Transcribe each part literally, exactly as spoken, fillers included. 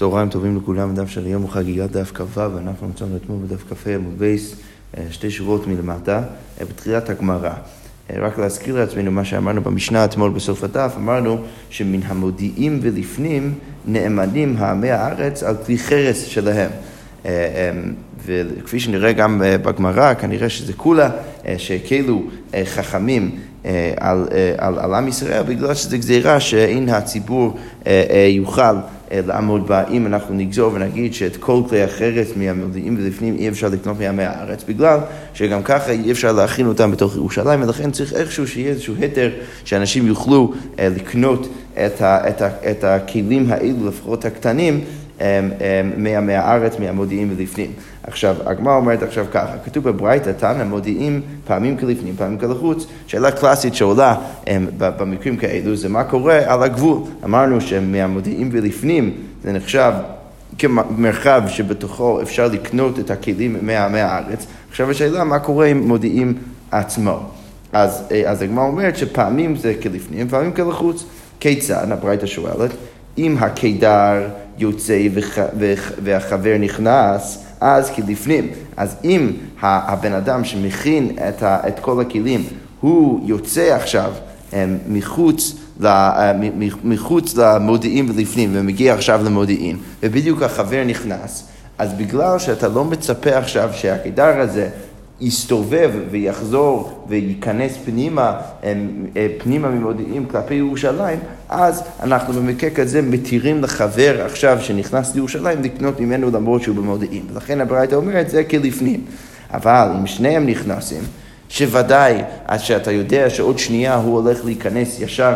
צהריים טובים לכולם, דף של היום הוא חגיגת דף קפה, ואנחנו נמצאנו אתמול בדף קפה עמוד בייס, שתי שורות מלמטה, בתחילת הגמרא. רק להזכיר לעצמנו מה שאמרנו במשנה אתמול בסוף הדף, אמרנו שמן המודיעים ולפנים נאמנים העמי הארץ על כלי חרס שלהם. וכפי שנראה גם בגמרא, כנראה שזה כולה שכאילו חכמים על, על, על עם ישראל, בגלל שזה גזירה שאין הציבור יוכל לעמוד בה. אם אנחנו נגזור ונגיד שאת כל כלי החרס מהמודיעים ולפנים אי אפשר לקנות מעמי הארץ, בגלל שגם ככה אי אפשר להכין אותם בתוך ירושלים, ולכן צריך איכשהו שיהיה איזשהו היתר שאנשים יוכלו לקנות את, ה, את, ה, את הכלים האלו, לפחות הקטנים, מעמי הארץ, מהמודיעים ולפנים. עכשיו, הגמרא אומרת עכשיו ככה, כתוב בברייתא תנא מודיעים פעמים כלפנים, פעמים כלחוץ. שאלה קלאסית שעולה במקרים כאלו זה מה קורה על הגבול. אמרנו שמהמודיעים ולפנים זה נחשב כמרחב שבתוכו אפשר לקנות את הכלים מעמי הארץ. עכשיו השאלה מה קורה עם מודיעים עצמו. אז, אז הגמרא אומרת שפעמים זה כלפנים, פעמים כלחוץ. כיצד? הברייתא שואלת, אם הקידר יוצא והחבר נכנס, אז כלפנים. אז אם הבן אדם שמכין את, ה, את כל הכלים, הוא יוצא עכשיו מחוץ, מחוץ למודיעין ולפנים, ומגיע עכשיו למודיעין, ובדיוק החבר נכנס, אז בגלל שאתה לא מצפה עכשיו שהקידר הזה יסתובב ויחזור וייכנס פנימה, פנימה ממודיעים כלפי ירושלים, אז אנחנו במקרה כזה מתירים לחבר עכשיו שנכנס לירושלים לקנות ממנו למרות שהוא במודיעים. ולכן הברייתא אומרת זה כלפנים. אבל אם שניהם נכנסים, שוודאי עד שאתה יודע שעוד שנייה הוא הולך להיכנס ישר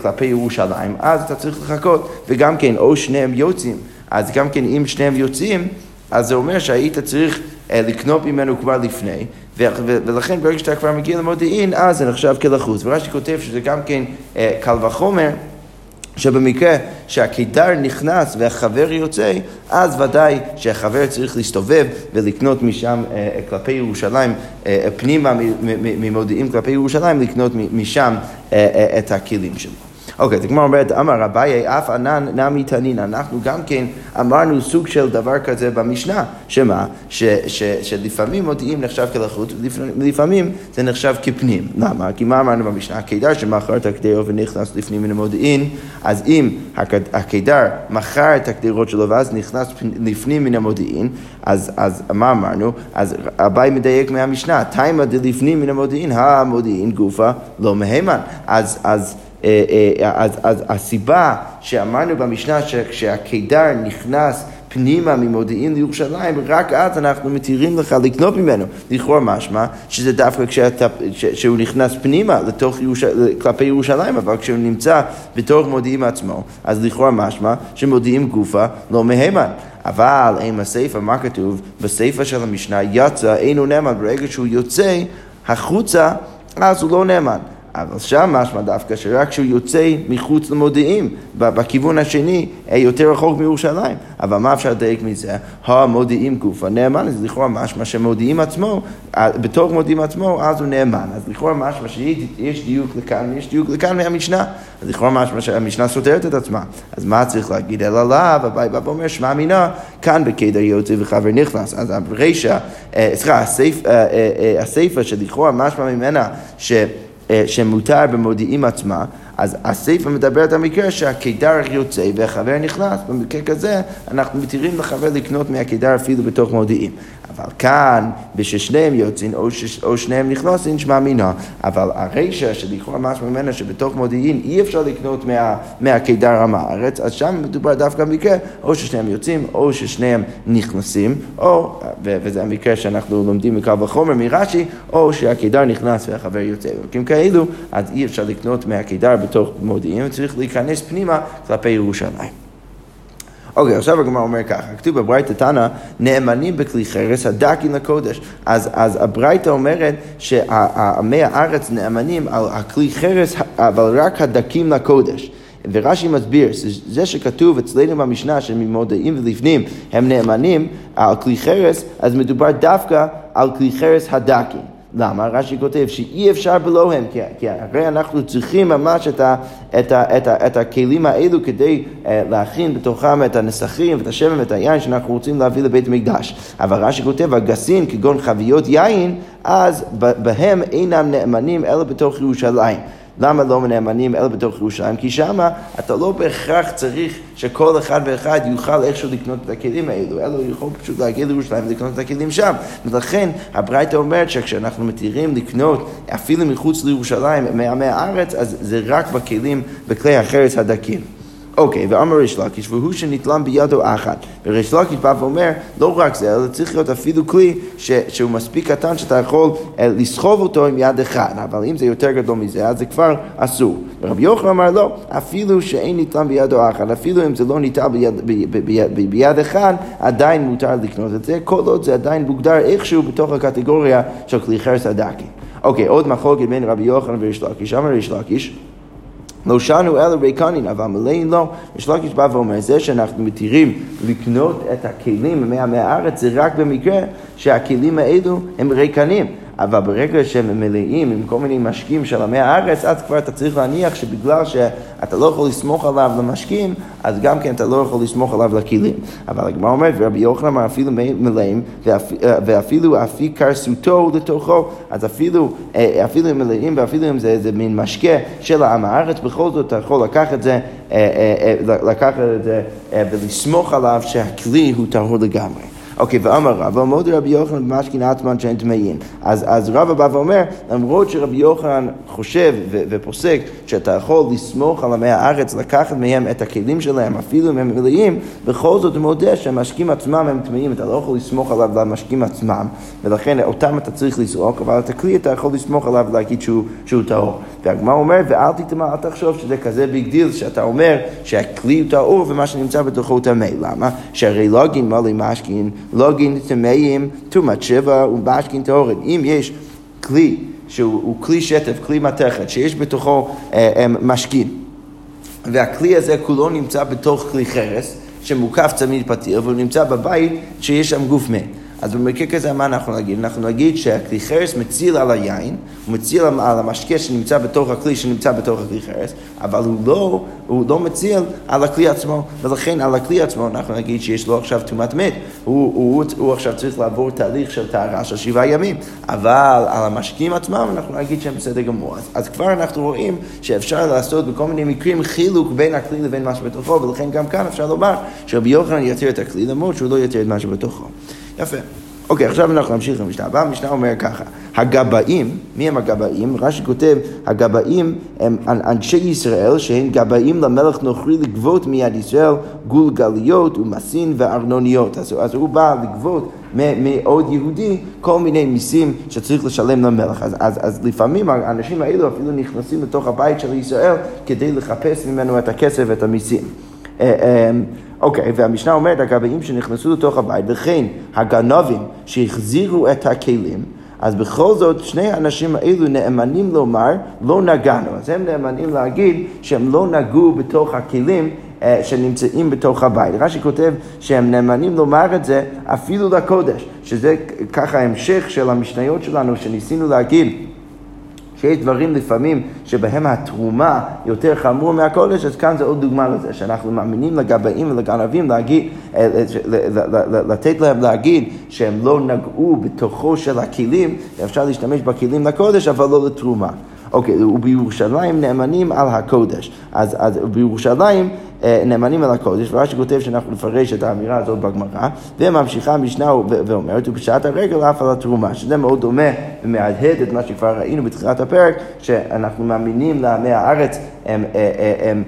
כלפי ירושלים, אז אתה צריך לחכות. וגם כן, או שניהם יוצאים, אז גם כן אם שניהם יוצאים, אז זה אומר שהיית צריך לקנות ממנו כבר לפני, ולכן ברגע שאתה כבר מגיע למודיעין, אז זה נחשב כלחוץ. ורש"י כותב שזה גם כן קל וחומר, שבמקרה שהקידר נכנס והחבר יוצא, אז ודאי שהחבר צריך להסתובב ולקנות משם כלפי ירושלים, פנימה ממודיעין כלפי ירושלים, לקנות משם את הכלים שלו. אוקיי, זה כמו אומרת, אמר רביי, אף ענן נמי תנין, אנחנו גם כן אמרנו סוג של דבר כזה במשנה, שמה? ש, ש, שלפעמים מודיעים נחשב כלחוץ, לפעמים זה נחשב כפנים. למה? כי מה אמרנו במשנה? הקידר שמכר את הקדרות ונכנס לפנים מן המודיעין, אז אם הקידר מכר את הקדרות שלו ואז נכנס לפנים מן המודיעין, אז, אז מה אמרנו? אז רביי מדייק מהמשנה, תימא דלפנים מן המודיעין, המודיעין גופה לא מהימן. אז, אז אז, אז הסיבה שאמרנו במשנה שכשהקידר נכנס פנימה ממודיעין לירושלים, רק אז אנחנו מתירים לך לקנות ממנו. לכאורה משמע שזה דווקא כשאתה, שהוא נכנס פנימה לתוך ירוש, כלפי ירושלים, אבל כשהוא נמצא בתוך מודיעין עצמו, אז לכאורה משמע שמודיעין גופה לא מהימן. אבל אם הספר, מה כתוב? בספר של המשנה יצא אינו נאמן, ברגע שהוא יוצא החוצה אז הוא לא נאמן. אבל שם משמע דווקא שרק כשהוא יוצא מחוץ למודיעים, בכיוון השני, יותר רחוק מירושלים. אבל מה אפשר לדייק מזה? המודיעים גוף הנאמן, אז לכאורה משמע שמודיעים עצמו, בתור מודיעים עצמו, אז הוא נאמן. אז לכאורה משמע שיש דיוק לכאן, יש דיוק לכאן מהמשנה. אז לכאורה משמע שהמשנה סותרת את עצמה. אז מה צריך להגיד? אלא לאו, הבאי בא ואומר, שמע מינה, כאן בקדר יוצא וחבר נכנס. אז הרשע, סליחה, הספר שלכאורה משמע ממנה ש... שמותר במודיעים עצמה, אז הספר מדבר את המקרה שהקידר יוצא והחבר נכנס. במקרה כזה אנחנו מתירים לחבר לקנות מהקידר אפילו בתוך מודיעים. אבל כאן, בששניהם יוצאים או, שש, או שניהם נכנסים, שמע מינה. אבל הרשע שלכאורה משהו ממנה שבתוך מודיעין אי אפשר לקנות מה, מהקידר מהארץ, אז שם מדובר דווקא במקרה או ששניהם יוצאים או ששניהם נכנסים, או, ו- וזה המקרה שאנחנו לומדים מקו החומר מרש"י, או שהקידר נכנס והחבר יוצא. וכן כאלו, אז אי אפשר לקנות מהקידר בתוך מודיעין, צריך להיכנס פנימה כלפי ירושלים. אוקיי, okay, עכשיו הגמרא אומר ככה, כתוב בברייתא תנא, נאמנים בכלי חרס הדקין לקודש. אז, אז הברייתא אומרת שעמי הארץ נאמנים על הכלי חרס, אבל רק הדקים לקודש. ורש"י מסביר, זה שכתוב אצלנו במשנה שממודיעים ולפנים הם נאמנים על כלי חרס, אז מדובר דווקא על כלי חרס הדקין. למה? רש"י כותב שאי אפשר בלוהם, כי, כי הרי אנחנו צריכים ממש את, ה, את, ה, את, ה, את הכלים האלו כדי אה, להכין בתוכם את הנסכים, את השמן ואת היין שאנחנו רוצים להביא לבית המקדש. אבל רש"י כותב, הגסים כגון חביות יין, אז בהם אינם נאמנים אלא בתוך ירושלים. למה לא נאמנים אלא בתוך ירושלים? כי שמה אתה לא בהכרח צריך שכל אחד ואחד יוכל איכשהו לקנות את הכלים האלו, אלא הוא יכול פשוט להגיע לירושלים ולקנות את הכלים שם. ולכן הברייתא אומרת שכשאנחנו מתירים לקנות אפילו מחוץ לירושלים מעמי הארץ, אז זה רק בכלים, בכלי החרס הדקים. אוקיי, ואמר ריש לקיש, והוא שנתלם בידו אחד. וריש לקיש בא ואומר, לא רק זה, אלא צריך להיות אפילו כלי ש, שהוא מספיק קטן שאתה יכול לסחוב אותו עם יד אחד. אבל אם זה יותר גדול מזה, אז זה כבר אסור. ורבי יוחנן אמר, לא, אפילו שאין נתלם בידו אחד, אפילו אם זה לא ניתן ביד, ב, ב, ב, ב, ביד אחד, עדיין מותר לקנות את זה. כל עוד זה עדיין מוגדר איכשהו בתוך הקטגוריה של כלי חרס הדקי. אוקיי, עוד מחלוקת בין רבי יוחנן וריש לקיש. אמר ריש לקיש, לא שנו אלא ריקנין, אבל מלאין לא. ריש לקיש בא ואומר, זה שאנחנו מתירים לקנות את הכלים מהארץ, זה רק במקרה שהכלים האלו הם ריקנים. אבל ברגע שהם מלאים עם כל מיני משקים של עמי הארץ, אז כבר אתה צריך להניח שבגלל שאתה לא יכול לסמוך עליו למשקים, אז גם כן אתה לא יכול לסמוך עליו לכלים. אבל הגמרא אומרת, ורבי יוחנן אמר אפילו מלאים, ואפילו אפיק קרסותו לתוכו, אז אפילו הם מלאים, ואפילו אם זה איזה מין משקה של העם הארץ, בכל זאת אתה יכול לקחת את זה, לקחת את זה ולסמוך עליו שהכלי הוא טהור לגמרי. אוקיי, ואמר רב, ועמוד רבי יוחנן במשכין עצמן שאין טמאים. אז, אז רב הבא ואומר, למרות שרבי יוחנן חושב ו- ופוסק שאתה יכול לסמוך על עמי הארץ, לקחת מהם את הכלים שלהם, אפילו אם הם מלאים, בכל זאת מודה שהמשקים עצמם הם טמאים, אתה לא יכול לסמוך עליו למשקים עצמם, ולכן אותם אתה צריך לזרוק, אבל את הכלי אתה יכול לסמוך עליו להגיד שהוא, שהוא טהור. והגמרא אומר, ואל תתמא, אל תחשוב שזה כזה בגדיל, שאתה אומר שהכלי הוא טהור ומה שנמצא בתוכו טמא. למה? שהרי לוגין מלא משכין, לוגין תמאים, תומת שבע ומשכין טהורין. אם יש כלי שהוא כלי שטף, כלי מתכת, שיש בתוכו אה, משכין, והכלי הזה כולו נמצא בתוך כלי חרס, שמוקף צמיד פתיר, והוא נמצא בבית שיש שם גוף מת. אז במקרה כזה, מה אנחנו נגיד? אנחנו נגיד שהכלי חרס מציל על היין, הוא מציל על המשקה שנמצא בתוך הכלי שנמצא בתוך הכלי חרס, אבל הוא לא, הוא לא מציל על הכלי עצמו, ולכן על הכלי עצמו אנחנו נגיד שיש לו עכשיו תומת מת. הוא, הוא, הוא עכשיו צריך לעבור תהליך של טהרה של שבעה ימים, אבל על המשקים עצמם אנחנו נגיד שהם בסדר גמור. אז, אז כבר אנחנו רואים שאפשר לעשות בכל מיני מקרים חילוק בין הכלי לבין מה שבתוכו, ולכן גם כאן אפשר לומר שרבי יוחנן יתיר את הכלי, למרות שהוא לא יתיר את מה שבתוכו. יפה. אוקיי, עכשיו אנחנו נמשיך למשנה הבאה. המשנה אומר ככה, הגבאים, מי הם הגבאים? רש"י כותב, הגבאים הם אנשי ישראל שהם גבאים למלך נוכרי לגבות מיד ישראל גולגליות ומסין וארנוניות. אז, אז הוא בא לגבות מעוד יהודי כל מיני מיסים שצריך לשלם למלך. אז, אז, אז לפעמים האנשים האלו אפילו נכנסים לתוך הבית של ישראל כדי לחפש ממנו את הכסף ואת המיסים. אוקיי, והמשנה אומרת, הגבאים שנכנסו לתוך הבית, וכן הגנבים שהחזירו את הכלים, אז בכל זאת שני האנשים האלו נאמנים לומר, לא נגענו. אז הם נאמנים להגיד שהם לא נגעו בתוך הכלים שנמצאים בתוך הבית. רש"י כותב שהם נאמנים לומר את זה אפילו לקודש, שזה ככה המשך של המשניות שלנו שניסינו להגיד. שיש דברים לפעמים שבהם התרומה יותר חמור מהקודש, אז כאן זה עוד דוגמה לזה, שאנחנו מאמינים לגבאים ולגנבים להגיד, לתת להם להגיד שהם לא נגעו בתוכו של הכלים, אפשר להשתמש בכלים לקודש, אבל לא לתרומה. אוקיי, ובירושלים נאמנים על הקודש. אז, אז בירושלים נאמנים על הקודש, ורש"י כותב שאנחנו נפרש את האמירה הזאת בגמרא, וממשיכה המשנה ואומרת, ובשעת הרגל אף על התרומה, שזה מאוד דומה ומהדהד את מה שכבר ראינו בתחילת הפרק, שאנחנו מאמינים לעמי הארץ הם, הם, הם,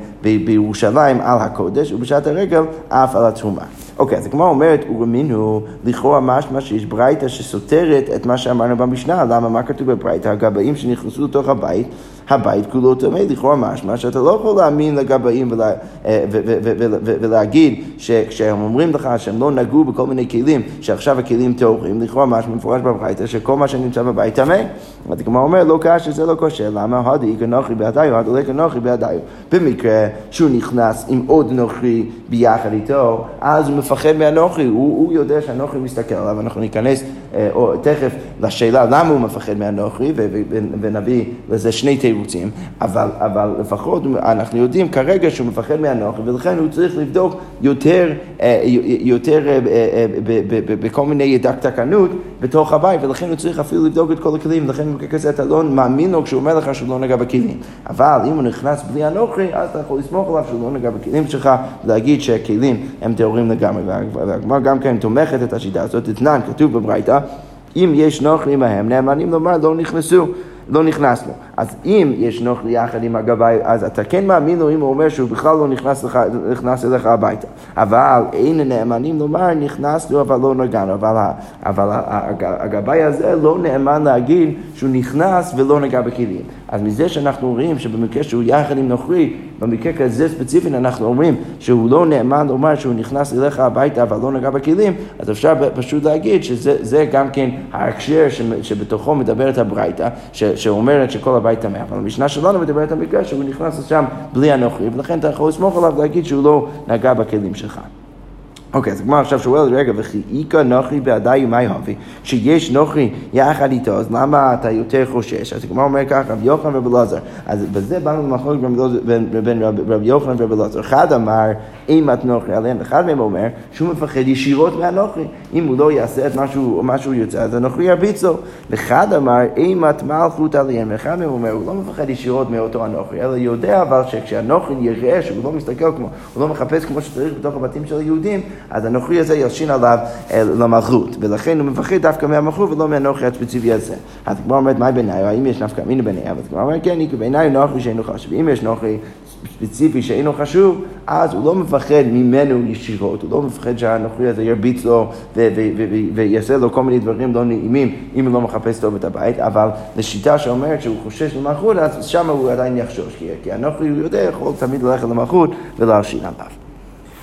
בירושלים על הקודש, ובשעת הרגל אף על התרומה. אוקיי, אז כמו אומרת, ורמינו לכאורה משמע שיש ברייתא שסותרת את מה שאמרנו במשנה. למה? מה כתוב בברייתא? הגבאים שנכנסו לתוך הבית, הבית כולו טמא. לכאורה משמע שאתה לא יכול להאמין לגבאים ולה, ו- ו- ו- ו- ו- ולהגיד שכשהם אומרים לך שהם לא נגעו בכל מיני כלים, שעכשיו הכלים טהורים, לכאורה משמע מפורש בברייתא שכל מה שנמצא בבית טמא. אז כמו אומר, לא קשה, זה לא קשה. למה? הדי כנוכרי בידיו, הדי כנוכרי בידיו. במקרה שהוא נכנס עם עוד נוכרי ביחד איתו, אז הוא מפחד מהנוכרי, הוא, הוא יודע שהנוכרי מסתכל עליו, אנחנו ניכנס או תכף לשאלה למה הוא מפחד מהנוכרי, ונביא לזה שני תירוצים, אבל, אבל לפחות אנחנו יודעים כרגע שהוא מפחד מהנוכרי, ולכן הוא צריך לבדוק יותר, יותר בכל מיני דקדקנות בתוך הבית, ולכן הוא צריך אפילו לבדוק את כל הכלים, ולכן ככזה אתה לא מאמין לו כשהוא אומר לך שהוא לא נגע בכלים. אבל אם הוא נכנס בלי הנוכרי, אז אתה יכול לסמוך עליו שהוא לא נגע בכלים שלך, להגיד שהכלים הם תיאורים לגמרי, והגמרא גם כן תומכת את השיטה הזאת, אתנן, כתוב בברייתא, אם יש נוכרי מהם, נאמנים לומר לא נכנסו, לא נכנס לו. אז אם יש נוכרי יחד עם הגבאי, אז אתה כן מאמין לו אם הוא אומר שהוא בכלל לא נכנס, לך, נכנס אליך הביתה. אבל אין נאמנים לומר נכנס לו אבל לא נגענו. אבל, אבל הגבאי הזה לא נאמן להגיד שהוא נכנס ולא נגע בכלים. אז מזה שאנחנו רואים שבמקרה שהוא יחד עם נוכרי, במקרה כזה ספציפית אנחנו אומרים שהוא לא נאמן לומר שהוא נכנס אליך הביתה אבל לא נגע בכלים, אז אפשר פשוט להגיד שזה גם כן ההקשר שבתוכו מדברת הברייתא, שאומרת שכל הבית תמה. אבל המשנה שלנו מדברת המקרה שהוא נכנס לשם בלי הנוכרי, ולכן אתה יכול לסמוך עליו להגיד שהוא לא נגע בכלים שלך. אוקיי, אז כמו עכשיו שואל, רגע, וכי איקה נוכרי בעדיי ומי הווי, שיש נוכרי יחד איתו, אז למה אתה יותר חושש? אז כמו אומר כך, רב יוחנן ובלעזר, אז בזה באנו למחלוקת בין רב יוחנן ובלעזר. אחד אמר, אם את נוכרי עליהן, אחד מהם אומר שהוא מפחד ישירות מהנוכרי, אם הוא לא יעשה את מה שהוא יוצא, אז הנוכרי ירביץ לו. אחד אמר, אם את מלכות עליהן, ואחד מהם אומר, הוא לא מפחד ישירות מאותו הנוכרי, אלא יודע אבל שכשהנוכרי יראה שהוא לא מסתכל כמו, הוא לא מחפש כמו שצריך בתוך הבתים של היהודים, אז הנוכרי הזה ילשין עליו למלכות, ולכן הוא מפחד דווקא מהמלכות ולא מהנוכרי הספציפי הזה. אז כבר אומרת, מה בעיניי? האם יש נפקא מינה בעיניו? אז כבר אומרת, כן, בעיניי נוכרי שאינו חשוב. אם יש נוכרי ספציפי שאינו חשוב, אז הוא לא מפחד ממנו ישירות, הוא לא מפחד שהנוכרי הזה ירביץ לו ויעשה לו כל מיני דברים לא נעימים אם הוא לא מחפש טוב את הבית, אבל לשיטה שאומרת שהוא חושש למלכות, אז שם הוא עדיין יחשוש, כי הנוכרי הוא יודע, יכול תמיד ללכת למלכות ולהלשין עליו.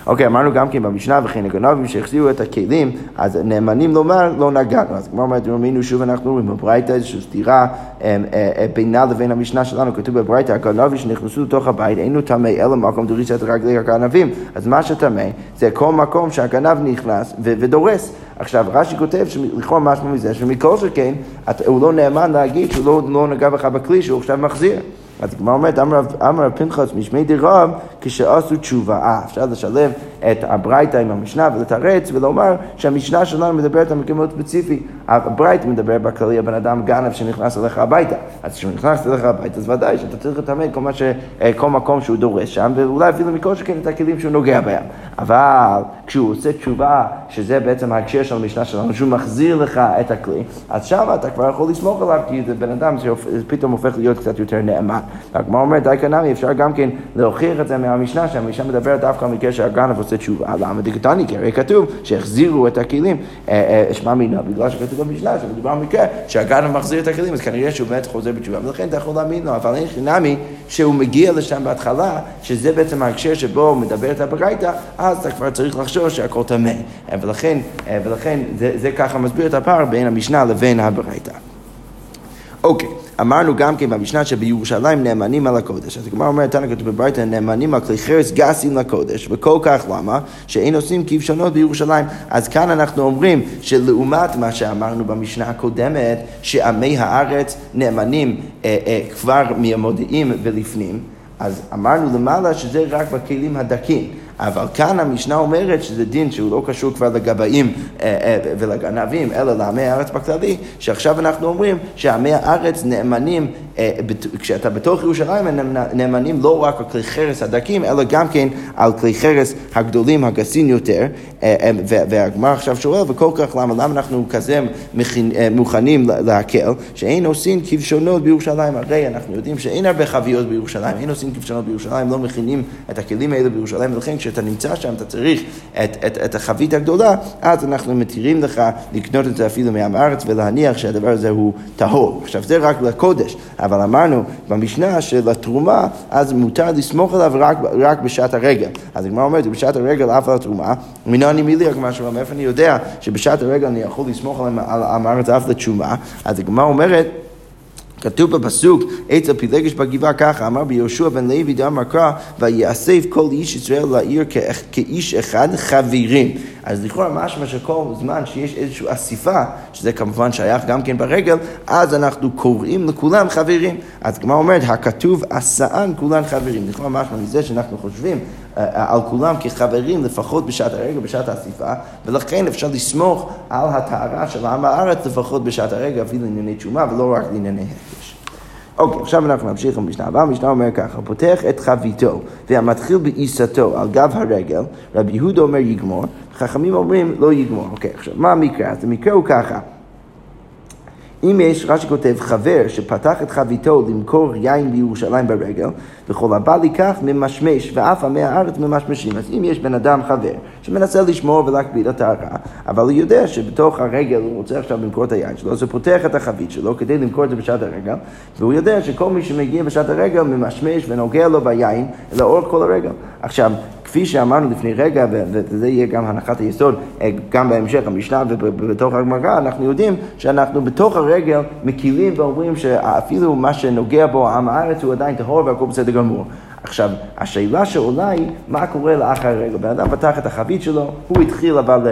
אוקיי, okay, אמרנו גם כן במשנה, וכן הגנבים שהחזירו את הכלים, אז נאמנים לומר, לא נגענו. אז כמו אומרת, ראינו שוב אנחנו רואים בברייתא איזושהי סתירה בינה לבין המשנה שלנו, כתוב בברייתא, הגנבים שנכנסו לתוך הבית, אינו טמא, אלא מקום דריסת רגלי הגנבים. אז מה שטמא, זה כל מקום שהגנב נכנס ו- ודורס. עכשיו, רש"י כותב שלכאורה משהו מזה, שמכל שכן, את, הוא לא נאמן להגיד שהוא לא, לא נגע בך בכלי שהוא עכשיו מחזיר. אז כמו אומרת, אמר פנחס משמי דרב, כשעשו תשובה. אה, אפשר לשלב את הברייתא עם המשנה ולתרץ ולומר שהמשנה שלנו מדברת על מקרה מאוד ספציפי. הברייתא מדבר בכללי הבן אדם גנב שנכנס אליך הביתה. אז כשהוא נכנס אליך הביתה, אז ודאי שאתה צריך לטמא ש... כל מקום שהוא דורש שם, ואולי אפילו מכל שכן את הכלים שהוא נוגע בהם. אבל כשהוא עושה תשובה, שזה בעצם ההקשר של המשנה שלנו, שהוא מחזיר לך את הכלי, אז שם אתה כבר יכול לסמוך עליו, כי זה בן אדם שפתאום הופך להיות קצת יותר נאמן. והגמרא אומרת, די כנראה, אפשר גם כן להוכיח את זה מהמשנה, שהמשנה מדברת דווקא מכך שהגנב עושה תשובה. למה דקטני? כי הרי כתוב שהחזירו את הכלים, אשמע מינה, בגלל שכתוב במשנה, שמדובר מכך שהגנב מחזיר את הכלים, אז כנראה שהוא באמת חוזר בתשובה, ולכן אתה יכול להאמין לו, אבל אין חינמי שהוא מגיע לשם בהתחלה, שזה בעצם ההקשר שבו מדברת הברייתא, אז אתה כבר צריך לחשוש שהכל טמא. ולכן, ולכן זה, זה ככה מסביר את הפער בין המשנה לבין הברייתא. אוקיי. אמרנו גם כן במשנה שבירושלים נאמנים על הקודש. אז הגמרא אומרת, תנא כתוב בברייתא, נאמנים על כלי חרס גסים לקודש, וכל כך למה? שאין עושים כבשונות בירושלים. אז כאן אנחנו אומרים שלעומת מה שאמרנו במשנה הקודמת, שעמי הארץ נאמנים אה, אה, כבר מהמודיעים ולפנים, אז אמרנו למעלה שזה רק בכלים הדקים. אבל כאן המשנה אומרת שזה דין שהוא לא קשור כבר לגבאים ולגנבים, אלא לעמי הארץ בכללי, שעכשיו אנחנו אומרים שעמי הארץ נאמנים, כשאתה בתוך ירושלים הם נאמנים לא רק על כלי חרס הדקים, אלא גם כן על כלי חרס הגדולים, הגסים יותר, והגמרא עכשיו שואל, וכל כך למה, למה אנחנו כזה מוכנים להקל, שאין עושים כבשונות בירושלים, הרי אנחנו יודעים שאין הרבה חביות בירושלים, אין עושים כבשונות בירושלים, לא מכינים את הכלים האלה בירושלים, ולכן כשאתה נמצא שם, אתה צריך את, את, את החבית הגדולה, אז אנחנו מתירים לך לקנות את זה אפילו מעם הארץ, ולהניח שהדבר הזה הוא טהור. עכשיו, זה רק לקודש, אבל אמרנו במשנה שלתרומה, אז מותר לסמוך עליו רק, רק בשעת הרגל. אז הגמרא אומרת, בשעת הרגל, אף על התרומה, מנעני מילי, הגמרא שאומרת, מאיפה אני יודע שבשעת הרגל אני יכול לסמוך על עם הארץ אף לתשומה? אז הגמרא אומרת, כתוב בפסוק, עץ הפילגש בגבעה ככה, אמר ביהושע בן לוי דאמר קרא, ויאסף כל איש ישראל לעיר כאיש אחד חברים. אז לכאורה משמע שכל זמן שיש איזושהי אסיפה, שזה כמובן שייך גם כן ברגל, אז אנחנו קוראים לכולם חברים. אז כמו אומרת, הכתוב עשאן כולן חברים. לכאורה משמע מזה שאנחנו חושבים על כולם כחברים, לפחות בשעת הרגל, בשעת האסיפה, ולכן אפשר לסמוך על התארה של העם הארץ, לפחות בשעת הרגל, אפילו לענייני תשומה, ולא רק לענייני הקדש. אוקיי, עכשיו אנחנו נמשיך עם המשנה הבאה. המשנה אומר ככה, פותח את חביתו, והמתחיל בעיסתו על גב הרגל, רבי יהודה אומר יגמור, חכמים אומרים לא יגמור. אוקיי, עכשיו, מה המקרה? אז המקרה הוא ככה, אם יש, רש"י כותב, חבר שפתח את חביתו למכור יין בירושלים ברגל, וכל הבא לכך ממשמש, ואף עמי הארץ ממשמשים. אז אם יש בן אדם חבר שמנסה לשמור ולהקביל את הרע, אבל הוא יודע שבתוך הרגל הוא רוצה עכשיו למכור את היין שלו, אז הוא פותח את החבית שלו כדי למכור את זה בשעת הרגל, והוא יודע שכל מי שמגיע בשעת הרגל ממשמש ונוגע לו ביין לאורך כל הרגל. עכשיו, כפי שאמרנו לפני רגע, וזה יהיה גם הנחת היסוד, גם בהמשך המשנה ובתוך הגמרא, אנחנו יודעים שאנחנו בתוך הרגל מקילים ואומרים שאפילו מה שנוגע בו עם הארץ הוא עדיין טהור והכל בסדר גמור. עכשיו, השאלה שעולה היא, מה קורה לאחר הרגל? בן אדם פתח את החבית שלו, הוא התחיל אבל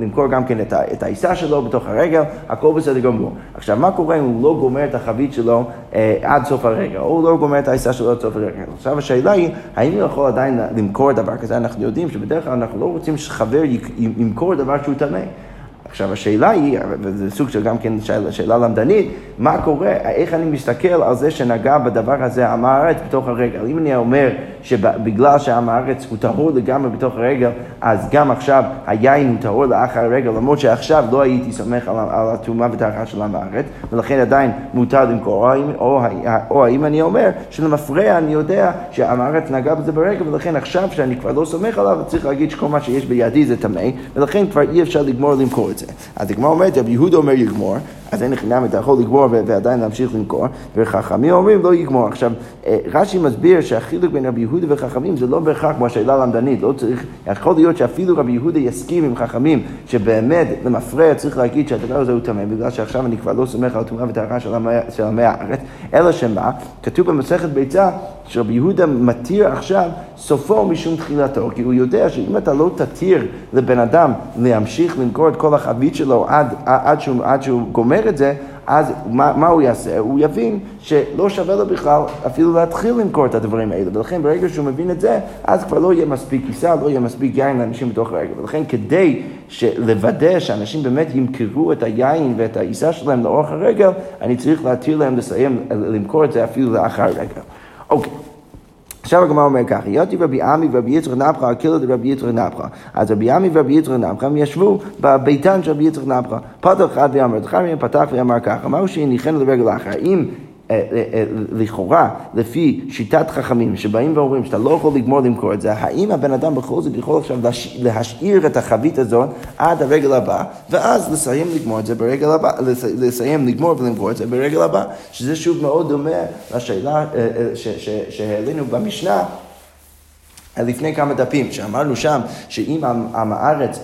למכור גם כן את העיסה שלו בתוך הרגל, הכל בסדר גמור. עכשיו, מה קורה אם הוא לא גומר את החבית שלו אה, עד סוף הרגל, או הוא לא גומר את העיסה שלו עד סוף הרגל? עכשיו, השאלה היא, האם הוא יכול עדיין למכור דבר כזה? אנחנו יודעים שבדרך כלל אנחנו לא רוצים שחבר ימכור דבר שהוא טמא. עכשיו השאלה היא, וזה סוג של גם כן שאלה, שאלה למדנית, מה קורה, איך אני מסתכל על זה שנגע בדבר הזה עם הארץ בתוך הרגל? אם אני אומר שבגלל שעם הארץ הוא טהור לגמרי בתוך הרגל, אז גם עכשיו היין הוא טהור לאחר הרגל, למרות שעכשיו לא הייתי סומך על, על התאומה וטהרה של עם הארץ, ולכן עדיין מותר למכור, או, או, או האם אני אומר שלמפרע אני יודע שעם הארץ נגע בזה ברגל, ולכן עכשיו שאני כבר לא סומך עליו, צריך להגיד שכל מה שיש בידי זה טמא, ולכן כבר אי אפשר לגמור למכור. אז הגמרא אומרת, רבי יהודה אומר יגמור, אז אין חינם, אתה יכול לגמור ועדיין להמשיך למכור, וחכמים אומרים לא יגמור. עכשיו, רש"י מסביר שהחילוק בין רבי יהודה וחכמים זה לא בהכרח כמו השאלה למדנית, לא צריך, יכול להיות שאפילו רבי יהודה יסכים עם חכמים שבאמת למפרע צריך להגיד שהדבר הזה הוא טמא, בגלל שעכשיו אני כבר לא סומך על הטומאה וטהרה של עמי הארץ, אלא שמה, כתוב במסכת ביצה שרבי יהודה מתיר עכשיו סופו משום תחילתו, כי הוא יודע שאם אתה לא תתיר לבן אדם להמשיך למכור את כל החבית שלו עד, עד, שהוא, עד שהוא גומר את זה, אז מה, מה הוא יעשה? הוא יבין שלא שווה לו בכלל אפילו להתחיל למכור את הדברים האלה, ולכן ברגע שהוא מבין את זה, אז כבר לא יהיה מספיק כיסה, לא יהיה מספיק יין לאנשים בתוך הרגל, ולכן כדי לוודא שאנשים באמת ימכרו את היין ואת העיסה שלהם לאורך הרגל, אני צריך להתיר להם לסיים למכור את זה אפילו לאחר הרגל. אוקיי, עכשיו הגמרא אומר כך, יותי רבי עמי ורבי יצחק נפחא, אכילא דרבי יצחק נפחא. אז רבי עמי ורבי יצחק נפחא, הם ישבו בביתן של רבי יצחק נפחא. פתח אחד ואמר, אחד מהם פתח ואמר כך, אמרו שהניחנו לרגל אחר. אם לכאורה, לפי שיטת חכמים שבאים ואומרים שאתה לא יכול לגמור למכור את זה, האם הבן אדם בכל זאת יכול עכשיו להשאיר את החבית הזאת עד הרגל הבא, ואז לסיים לגמור את זה ברגל הבא, לסיים לגמור ולמכור את זה ברגל הבא, שזה שוב מאוד דומה לשאלה שהעלינו במשנה לפני כמה דפים, שאמרנו שם שאם עם הארץ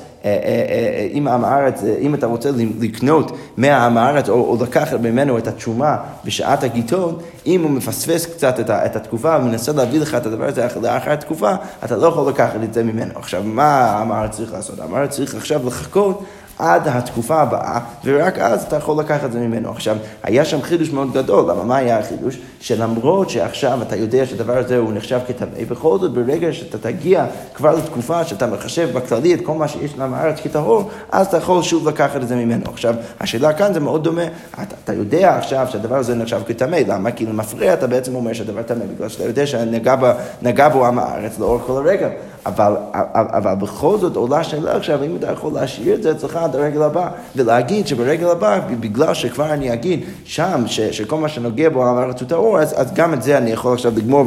אם עם הארץ, אם אתה רוצה לקנות מהעם הארץ או, או לקחת ממנו את התשומה בשעת הגיטון, אם הוא מפספס קצת את, את התקופה, הוא מנסה להביא לך את הדבר הזה לאחר התקופה, אתה לא יכול לקחת את זה ממנו. עכשיו, מה העם הארץ צריך לעשות? העם הארץ צריך עכשיו לחכות עד התקופה הבאה, ורק אז אתה יכול לקחת את זה ממנו. עכשיו, היה שם חידוש מאוד גדול, למה מה היה החידוש? שלמרות שעכשיו אתה יודע שהדבר הזה הוא נחשב כטמא, בכל זאת ברגע שאתה תגיע כבר לתקופה שאתה מחשב בכללי את כל מה שיש לעם הארץ כטהור, אז אתה יכול שוב לקחת את זה ממנו. עכשיו, השאלה כאן זה מאוד דומה, אתה, אתה יודע עכשיו שהדבר הזה נחשב כטמא, למה? כי למפרע אתה בעצם אומר שהדבר טמא, בגלל שאתה יודע שנגע בו עם הארץ לאורך כל הרגע. אבל, אבל, אבל בכל זאת עולה שאלה עכשיו, אם אתה יכול להשאיר את זה אצלך עד הרגל הבא, ולהגיד שברגל הבא, בגלל שכבר אני אגיד שם, ש, שכל מה שנוגע בו על הארץ הוא טהור, אז, אז גם את זה אני יכול עכשיו לגמור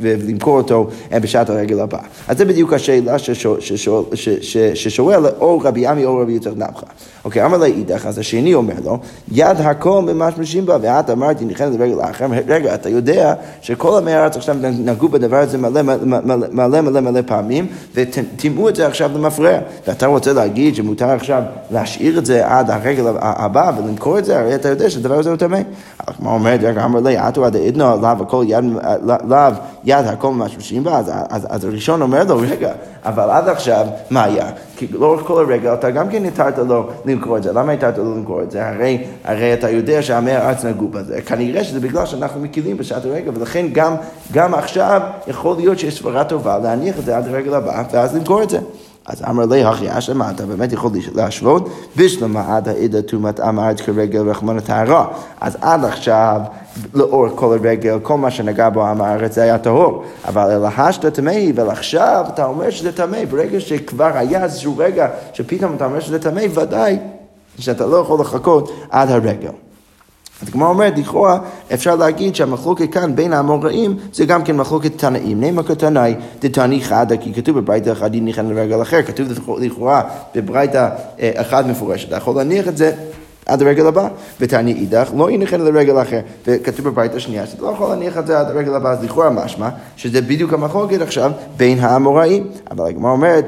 ולמכור אותו בשעת הרגל הבא. אז זה בדיוק השאלה ששואל, ששואל, ששואל, ששואל או רבי עמי או רבי יצחק נפחא. אוקיי, אמר לאידך, אז השני אומר לו, יד הכל ממשמשים בה, ואת אמרתי, נכנס לרגל האחר, רגע, אתה יודע שכל המארץ עכשיו נגעו בדבר הזה מלא מלא מלא מלא מלא מלא פעמים, ותימאו את זה עכשיו למפרע. ואתה רוצה להגיד שמותר עכשיו להשאיר את זה עד הרגל הבא ולמכור את זה, הרי אתה יודע שדבר הזה הוא תמא. מה אומרת, אמר לי, עתו עד עדנו, לאו יד הכל משמשים בה, אז הראשון אומר לו, רגע, אבל עד עכשיו, מה היה? כי לאורך כל הרגע, אתה גם כן התרת לו למכור את זה. למה התרת לו למכור את זה? הרי אתה יודע שעמי הארץ נגעו בזה. כנראה שזה בגלל שאנחנו מקילים בשעת הרגע, ולכן גם, גם עכשיו יכול להיות שיש סברה טובה להניח את זה עד הרגל הבא, ואז למכור את זה. אז אמר לי, החיה שמה, אתה באמת יכול להשוות, בשלמה עד העדה תומת עם הארץ כרגל רחמנת הערה. אז עד עכשיו, לאורך כל הרגל, כל מה שנגע בו עם הארץ זה היה טהור. אבל להשת תמאי, ולעכשיו אתה אומר שזה תמאי, ברגע שכבר היה איזשהו רגע, שפתאום אתה אומר שזה תמאי, ודאי שאתה לא יכול לחכות עד הרגל. אז כמו אומרת, לכאורה אפשר להגיד שהמחלוקת כאן בין האמוראים זה גם כן מחלוקת תנאים. נאמר כתנאי, דתני חדה, כי כתוב בברייתא אחד יניחן לרגל אחר, כתוב לכאורה בברייתא אחד מפורשת. אתה יכול להניח את זה עד הרגל הבא, ותעני אידך, לא יניחן לרגל אחר, וכתוב בברייתא השנייה, שאתה לא יכול להניח את זה עד הרגל הבא, אז לכאורה משמע, שזה בדיוק המחלוקת עכשיו בין האמוראים. אבל הגמרא אומרת,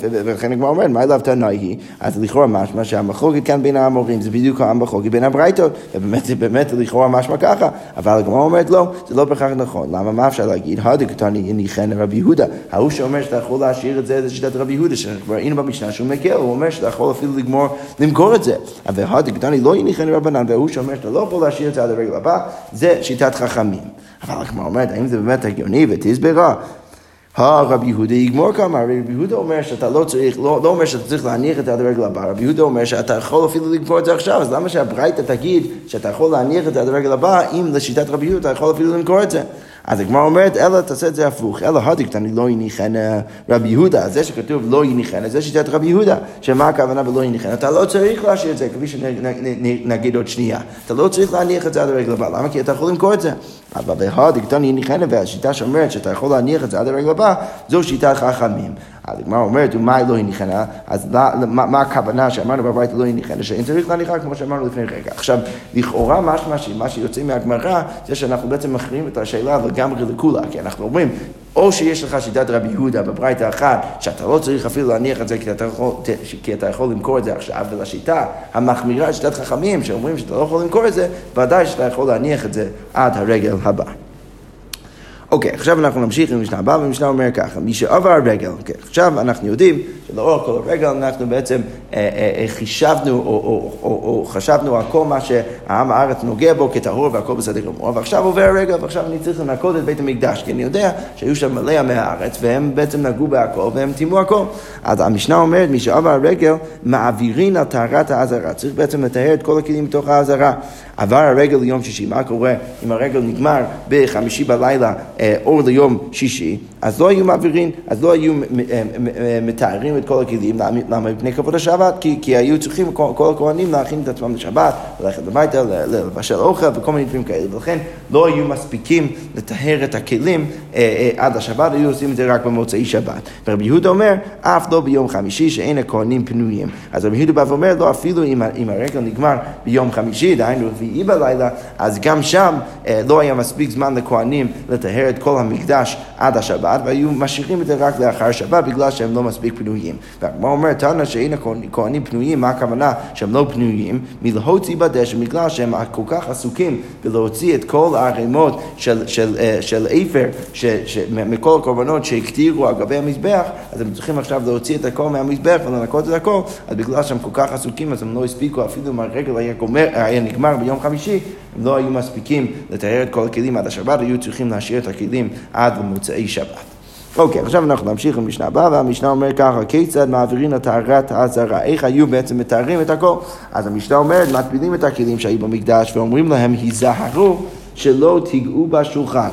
ולכן הגמרא אומרת, מה אליו תנאי היא, אז לכאורה משמע שהמחלוקת כאן בין האמוראים, זה בדיוק המחלוקת בין הברייתות, ובאמת זה באמת לכאורה משמע ככה, אבל הגמרא אומרת לא, זה לא בהכרח נכון, למה מה אפשר להגיד, הדקתני יניחן רבי יהודה, ההוא שאומר שאתה יכול להשאיר את זה, זה שיטת רבי יהודה, שכבר ראינו במשנה שהוא מקל, הוא אומר שאתה יכול אפילו למכור את זה, אבל הדקתני לא יניחן רבנן, והוא שאומר שאתה לא יכול להשאיר את זה עד הרגל הבא, זה שיטת חכמים. אבל הגמרא אומרת, האם זה באמת הגיוני? ותסברה. הרב יהודה יגמור כמה, רב יהודה אומר שאתה לא צריך, לא, לא אומר שאתה צריך להניח את זה עד הרגל הבא, רב יהודה אומר שאתה יכול אפילו למכור את זה עכשיו, אז למה שהברייתא תגיד שאתה יכול להניח את זה עד הרגל הבא, אם לשיטת רב יהודה אתה יכול אפילו למכור את זה? אז הגמרא אומרת, אלא תעשה את זה הפוך, אלא הדקתני לא יניחן רבי יהודה, זה שכתוב לא יניחן, זה שיטת רבי יהודה, שמה הכוונה ולא יניחן, אתה לא צריך להשאיר את זה, כפי שנגיד עוד שנייה, אתה לא צריך להניח את זה עד הרגל הבא, למה? כי אתה יכול למכור את זה. אבל הדקתני יניחן, והשיטה שאומרת שאתה יכול להניח את זה עד הרגל הבא, זו שיטת חכמים. הגמרא אומרת, ומה לא יניחנה? אז מה הכוונה שאמרנו בברית לא יניחנה? שאין צריך להניחה כמו שאמרנו לפני רגע. עכשיו, לכאורה מה שיוצא מהגמרא, זה שאנחנו בעצם מכריעים את השאלה לגמרי לכולה, כי אנחנו אומרים, או שיש לך שיטת רבי יהודה בברית האחת, שאתה לא צריך אפילו להניח את זה, כי אתה יכול, כי אתה יכול למכור את זה עכשיו, ולשיטה המחמירה, שיטת חכמים, שאומרים שאתה לא יכול למכור את זה, ודאי שאתה יכול להניח את זה עד הרגל הבא. אוקיי, okay, עכשיו אנחנו נמשיך עם משנה הבאה, ומשנה אומר ככה, מי שעבר הרגל, okay, עכשיו אנחנו יודעים שלאור כל הרגל אנחנו בעצם אה, אה, חישבנו או, או, או, או חשבנו על כל מה שהעם הארץ נוגע בו כטהור והכל בסדר גמור, ועכשיו עובר הרגל ועכשיו אני צריך לנקות את בית המקדש, כי אני יודע שהיו שם מלא עמי הארץ והם בעצם נגעו בהכל והם טימו הכל. אז המשנה אומרת, מי שעבר הרגל מעבירין על טהרת העזרה, צריך בעצם לטהר את כל הכלים בתוך העזרה. עבר הרגל ליום שישי, מה קורה אם הרגל נגמר בחמישי בלילה או ליום שישי, אז לא היו מעבירים, אז לא היו מתארים את כל הכלים, למה? מפני כבוד השבת, כי, כי היו צריכים כל, כל הכהנים להכין את עצמם לשבת, ללכת הביתה, לבשל אוכל וכל מיני דברים כאלה, ולכן לא היו מספיקים לטהר את הכלים עד השבת, היו עושים את זה רק במוצאי שבת. ורבי יהודה אומר, אף לא ביום חמישי שאין הכהנים פנויים. אז רבי יהודה בא ואומר, לא, אפילו אם הרגל נגמר ביום חמישי, דהיינו רביעי בלילה, אז גם שם לא היה מספיק זמן לכהנים לטהר את כל המקדש עד השבת, והיו משאירים את זה רק לאחר שבת בגלל שהם לא מספיק פנויים. והגמרא אומרת, תנא שאין הכהנים פנויים, מה הכוונה שהם לא פנויים? מלהוציא בדשא, בגלל שהם כל כך עסוקים ולהוציא את כל הערימות של, של, של איפר, ש, ש, מכל הקורבנות שהקטירו על גבי המזבח, אז הם צריכים עכשיו להוציא את הכל מהמזבח ולנקות את הכל, אז בגלל שהם כל כך עסוקים, אז הם לא הספיקו, אפילו אם הרגל היה, גומר, היה נגמר ביום חמישי, הם לא היו מספיקים לטהר את כל הכלים עד השבת, היו צריכים להשאיר את הכלים עד למוצאי שבת. אוקיי, okay, עכשיו אנחנו נמשיך עם משנה הבאה, והמשנה אומר ככה, כיצד מעבירים את טהרת העזרה, איך היו בעצם מתארים את הכל? אז המשנה אומרת, מטבילים את הכלים שהיו במקדש, ואומרים להם, היזהרו שלא תיגעו בשולחן.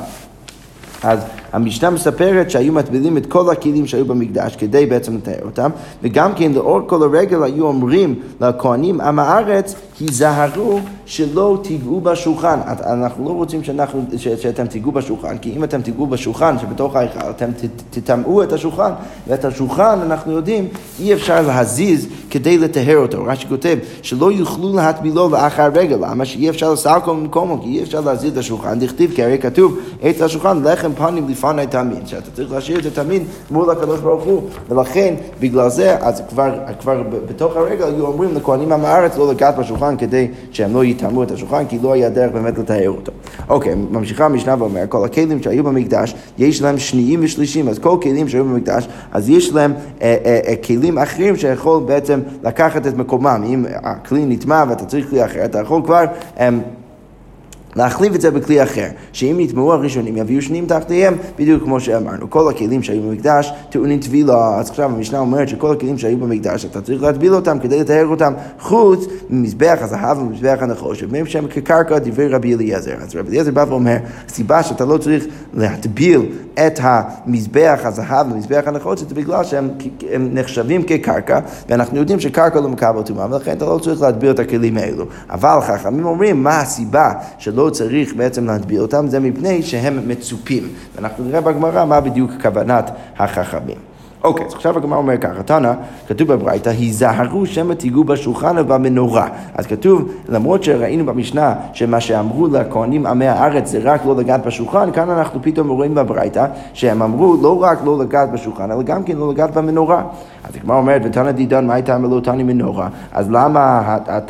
אז המשנה מספרת שהיו מטבילים את כל הכלים שהיו במקדש כדי בעצם לתאר אותם, וגם כן לאור כל הרגל היו אומרים לכהנים עם הארץ היזהרו שלא תיגעו בשולחן. אנחנו לא רוצים שאנחנו, שאתם תיגעו בשולחן, כי אם אתם תיגעו בשולחן שבתוך ההיכל, אתם תטמאו את השולחן, ואת השולחן אנחנו יודעים אי אפשר להזיז כדי לטהר אותו. רש"י כותב שלא יוכלו להטבילו לאחר רגל, למה שאי אפשר לסער כל מקומו, כי אי אפשר להזיז את השולחן, דכתיב, כי הרי כתוב את השולחן לחם פנים לפני תמיד, שאתה צריך להשאיר את זה תמיד מול הקדוש ברוך הוא, ולכן בגלל זה אז כבר, כבר בתוך הרגל היו אומרים לכהנים עם הארץ לא לגעת בשולחן כדי שהם לא יטעמו את השולחן, כי לא היה דרך באמת לטהר אותו. אוקיי, ממשיכה המשנה ואומר, כל הכלים שהיו במקדש יש להם שניים ושלישים, אז כל כלים שהיו במקדש, אז יש להם אה, אה, אה, כלים אחרים שיכול בעצם לקחת את מקומם. אם הכלי נטמע ואתה צריך כלי אחר, אתה יכול כבר אה, להחליף את זה בכלי אחר, שאם נטמעו הראשונים יביאו שניים תחתיהם, בדיוק כמו שאמרנו. כל הכלים שהיו במקדש טעונים טבילה, אז עכשיו המשנה אומרת שכל הכלים שהיו במקדש אתה צריך להטביל אותם כדי לטהר אותם, חוץ ממזבח הזהב ומזבח הנחושת, שבהם שם כקרקע, דברי רבי אליעזר. אז רבי אליעזר בא ואומר, הסיבה שאתה לא צריך להטביל את המזבח הזהב ומזבח הנחושת זה בגלל שהם נחשבים כקרקע, ואנחנו יודעים שקרקע לא מקבל טומאה, ולכן אתה לא צריך להטביל את הכלים האלו. אבל חכמים אומרים, מה הסיבה שלא לא צריך בעצם להטביל אותם? זה מפני שהם מצופים, ואנחנו נראה בגמרא מה בדיוק כוונת החכמים. אוקיי, אז עכשיו הגמרא אומר ככה, תנא, כתוב בברייתא, היזהרו שמא תיגעו בשולחן ובמנורה. אז כתוב, למרות שראינו במשנה שמה שאמרו לכהנים עמי הארץ זה רק לא לגעת בשולחן, כאן אנחנו פתאום רואים בברייתא שהם אמרו לא רק לא לגעת בשולחן, אלא גם כן לא לגעת במנורה. אז הגמרא אומרת, ותנא דידן, מה הייתה מלא תני מנורה? אז למה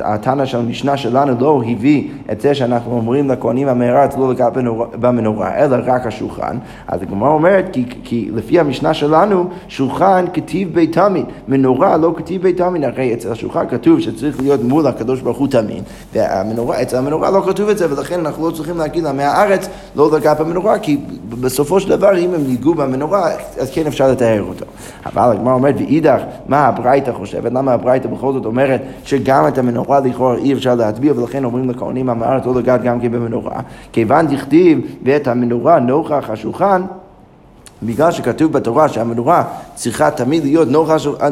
התנא של המשנה שלנו לא הביא את זה שאנחנו אומרים לכהנים עמי הארץ לא לגעת במנורה, אלא רק השולחן? אז הגמרא אומרת, כי, כי לפי המשנה שלנו, שולחן כתיב בית תמיד, מנורה לא כתיב בית תמיד, הרי אצל השולחן כתוב שצריך להיות מול הקדוש ברוך הוא תמיד, והמנורה, אצל המנורה לא כתוב את זה, ולכן אנחנו לא צריכים להגיד לה מהארץ לא לגעת במנורה, כי בסופו של דבר אם הם ניגעו במנורה אז כן אפשר לטהר אותו. אבל הגמרא אומרת, ואידך, מה הברייתא חושבת? למה הברייתא בכל זאת אומרת שגם את המנורה לכאורה אי אפשר להטביל, ולכן אומרים לכהנים מהארץ לא לגעת גם כן במנורה? כיוון דכתיב ואת המנורה נוכח השולחן, בגלל שכתוב בתורה שהמנורה צריכה תמיד להיות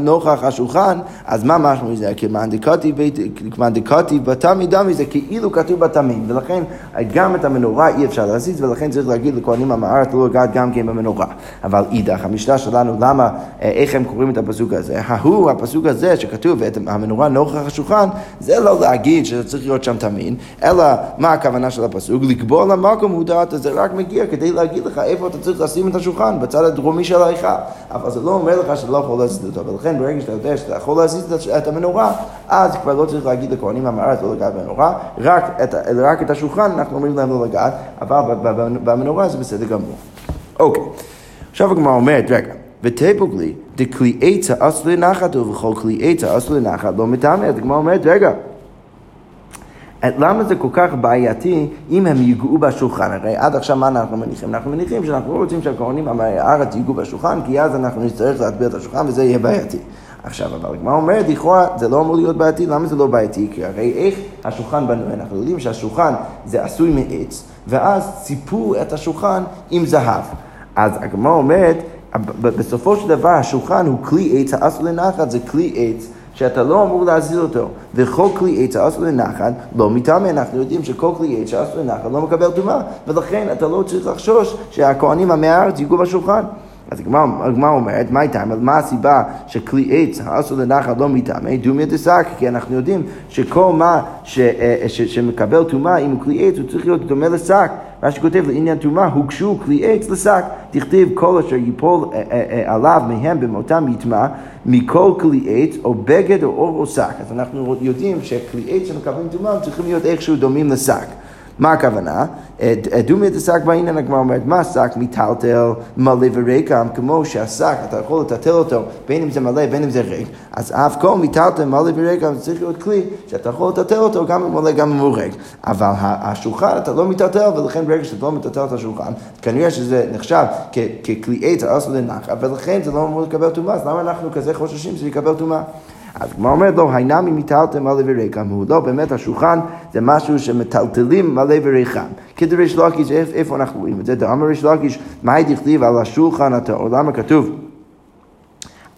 נוכח השולחן, אז מה משמעו זה? כמאן דכתיב בתמיד, זה כאילו כתוב בתמיד, ולכן גם את המנורה אי אפשר להזיז, ולכן צריך להגיד לכהנים עמי הארץ לא לגעת גם כן במנורה. אבל אידך, המשנה שלנו, למה, איך הם קוראים את הפסוק הזה? ההוא, הפסוק הזה שכתוב את המנורה נוכח השולחן, זה לא להגיד שזה צריך להיות שם תמיד, אלא מה הכוונה של הפסוק? לקבוע למקום הודעת, זה רק מגיע כדי להגיד לך איפה אתה צריך לשים את השולחן, בצד הדרומי של ההיכל, אבל זה לא אומר לך שאתה לא יכול להזיז אותו, ולכן ברגע שאתה יודע שאתה יכול להזיז את המנורה, אז כבר לא צריך להגיד לכהנים עמי הארץ לא לגעת במנורה, רק את, רק את השולחן אנחנו אומרים להם לא לגעת, אבל במנורה זה בסדר גמור. אוקיי, עכשיו הגמרא אומרת, רגע, וטבוגלי, דקליאצה אסור לנחת, ובכל קליאצה אסור לנחת, לא מטמא. הגמרא אומרת, רגע, למה זה כל כך בעייתי אם הם ייגעו בשולחן? הרי עד עכשיו מה אנחנו מניחים? אנחנו מניחים שאנחנו לא רוצים שהכהנים עמי הארץ ייגעו בשולחן, כי אז אנחנו נצטרך להטביל את השולחן וזה יהיה בעייתי. עכשיו, אבל מה אומרת? לכאורה זה לא אמור להיות בעייתי. למה זה לא בעייתי? כי הרי איך השולחן בנוי? אנחנו יודעים שהשולחן זה עשוי מעץ, ואז ציפו את השולחן עם זהב. אז מה אומרת? בסופו של דבר השולחן הוא כלי עץ, האסור לנחת זה כלי עץ, שאתה לא אמור להזיז אותו, וכל כלי עץ האסור לנחת לא מטמא. אנחנו יודעים שכל כלי עץ שאסור לנחת לא מקבל טומאה, ולכן אתה לא צריך לחשוש שהכהנים עמי הארץ ייגעו בשולחן. אז הגמרא אומרת, מה הייתה? מה הסיבה שכלי עץ האסור לנחת לא מטמא? דומיה דסק, כי אנחנו יודעים שכל מה ש, ש, שמקבל טומאה, אם הוא כלי עץ, הוא צריך להיות דומה לשק. מה שכותב לעניין טומאה, הוקשו כלי עץ לשק, תכתיב כל אשר ייפול עליו מהם במותם יטמא, מכל כלי עץ או בגד או אור או שק. אז אנחנו יודעים שכלי עץ שמקבלים טומאה צריכים להיות איכשהו דומים לשק. מה הכוונה? דומיה דשק בעניין, הגמרא אומרת, מה שק? מטלטל מלא וריקם, כמו שהשק, אתה יכול לטלטל אותו, בין אם זה מלא, בין אם זה ריק, אז אף כל מטלטל מלא וריקם, זה צריך להיות כלי שאתה יכול לטלטל אותו, גם אם מלא, גם אם הוא ריק. אבל השולחן, אתה לא מטלטל, ולכן ברגע שאתה לא מטלטל את השולחן, כנראה שזה נחשב ככלי עץ האסור לנחת, ולכן זה לא אמור לקבל טומאה, אז למה אנחנו כזה חוששים שזה יקבל טומאה? אז מה אומר לו? היינה מטלטלים מלא וריקם. הוא לא, באמת השולחן זה משהו שמטלטלים מלא וריקם. כדריש לקיש, איפה אנחנו רואים את זה? דאמר ריש לקיש, מהי דכתיב על השולחן הטהור? למה כתוב?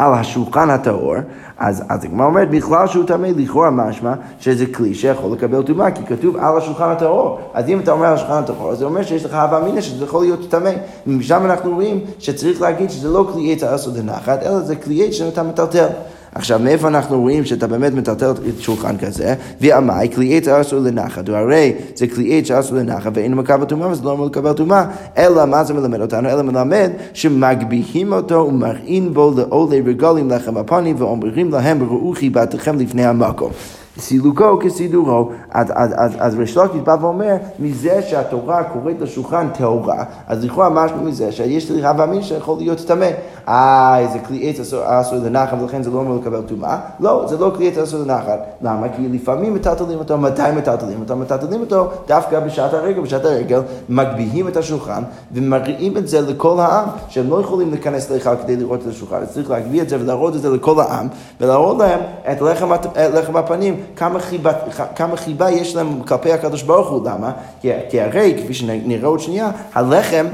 על השולחן הטהור, אז הגמרא אומרת, בכלל שהוא טמא, לכאורה משמע שזה כלי שיכול לקבל טומאה, כי כתוב על השולחן הטהור. אז אם אתה אומר על השולחן הטהור, זה אומר שיש לך הווה אמינא שזה יכול להיות טמא. ומשם אנחנו רואים שצריך להגיד שזה לא כלי עץ לעשות הנחת, אלא זה כלי עץ שאתה מטלטל. עכשיו, מאיפה אנחנו רואים שאתה באמת מטלטל את שולחן כזה? ואמי, כלי עץ אסור לנחת, הרי זה כלי עץ אסור לנחת, ואין מקבל טומאה, וזה לא אמור לקבל טומאה. אלא מה זה מלמד אותנו? אלא מלמד שמגביהים אותו ומראים בו לעולי רגלים לכם הפנים, ואומרים להם ראו חיבתכם לפני המקום. סילוקו כסידורו. אז, אז, אז, אז ריש לקיש בא ואומר, מזה שהתורה קוראת לשולחן טהורה, אז לכאורה משהו מזה שיש לי הווה אמינא שיכול להיות טמא. אה, איזה כלי עץ אסור לנחת, ולכן זה לא אומר לקבל טומאה. לא, זה לא כלי עץ אסור לנחת. למה? כי לפעמים מטלטלים אותו. מתי מטלטלים אותו? מטלטלים אותו דווקא בשעת הרגל. בשעת הרגל מגביהים את השולחן ומראים את זה לכל העם, שהם לא יכולים להיכנס להיכל כדי לראות את השולחן. צריך להגביה את זה ולהראות את זה לכל העם, ולהראות להם את לחם, את לחם הפנים, כמה חיבה, כמה חיבה יש להם כלפי הקדוש ברוך הוא. למה? כי, כי הרי, כפי שנראה עוד שנייה, הלחם,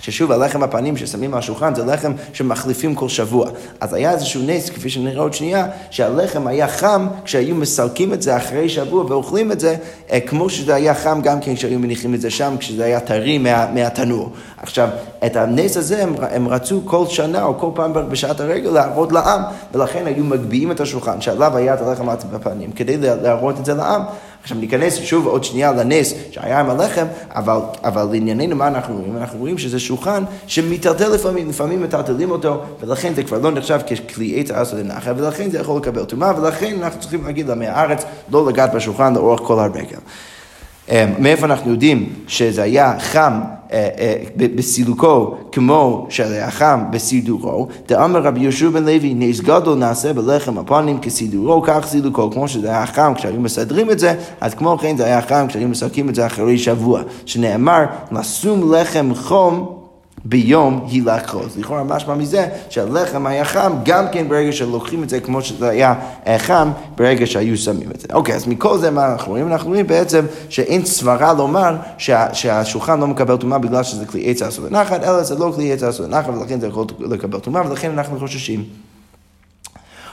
ששוב, הלחם הפנים ששמים על השולחן, זה לחם שמחליפים כל שבוע. אז היה איזשהו נס, כפי שנראה עוד שנייה, שהלחם היה חם כשהיו מסלקים את זה אחרי שבוע ואוכלים את זה, כמו שזה היה חם גם כן כשהיו מניחים את זה שם, כשזה היה טרי מה, מהתנור. עכשיו, את הנס הזה הם, הם רצו כל שנה או כל פעם בשעת הרגל להראות לעם, ולכן היו מגביעים את השולחן, שעליו היה את הלחם הפנים, כדי להראות את זה לעם. עכשיו ניכנס שוב עוד שנייה לנס שהיה עם הלחם, אבל, אבל לענייננו מה אנחנו רואים? אנחנו רואים שזה שולחן שמטלטל לפעמים, לפעמים מטלטלים אותו, ולכן זה כבר לא נחשב ככלי עץ אסור לנחת, ולכן זה יכול לקבל טומאה, ולכן אנחנו צריכים להגיד לעמי הארץ לא לגעת בשולחן לאורך כל הרגל. מאיפה אנחנו יודעים שזה היה חם בסילוקו כמו שהיה חם בסידורו? דאמר רבי יהושע בן לוי, נס גדול נעשה בלחם הפנים כסידורו כך סילוקו. כמו שזה היה חם כשהיו מסדרים את זה, אז כמו כן זה היה חם כשהיו מסלקים את זה אחרי שבוע, שנאמר לשום לחם חום ביום הילקחו. לכאורה משמע מזה שהלחם היה חם גם כן ברגע שלוקחים את זה, כמו שזה היה חם ברגע שהיו שמים את זה. אוקיי, אז מכל זה מה אנחנו רואים? אנחנו רואים בעצם שאין סברה לומר שה, שהשולחן לא מקבל טומאה בגלל שזה כלי עץ אסור לנחת, אלא זה לא כלי עץ אסור לנחת, ולכן זה יכול לקבל טומאה, ולכן אנחנו חוששים.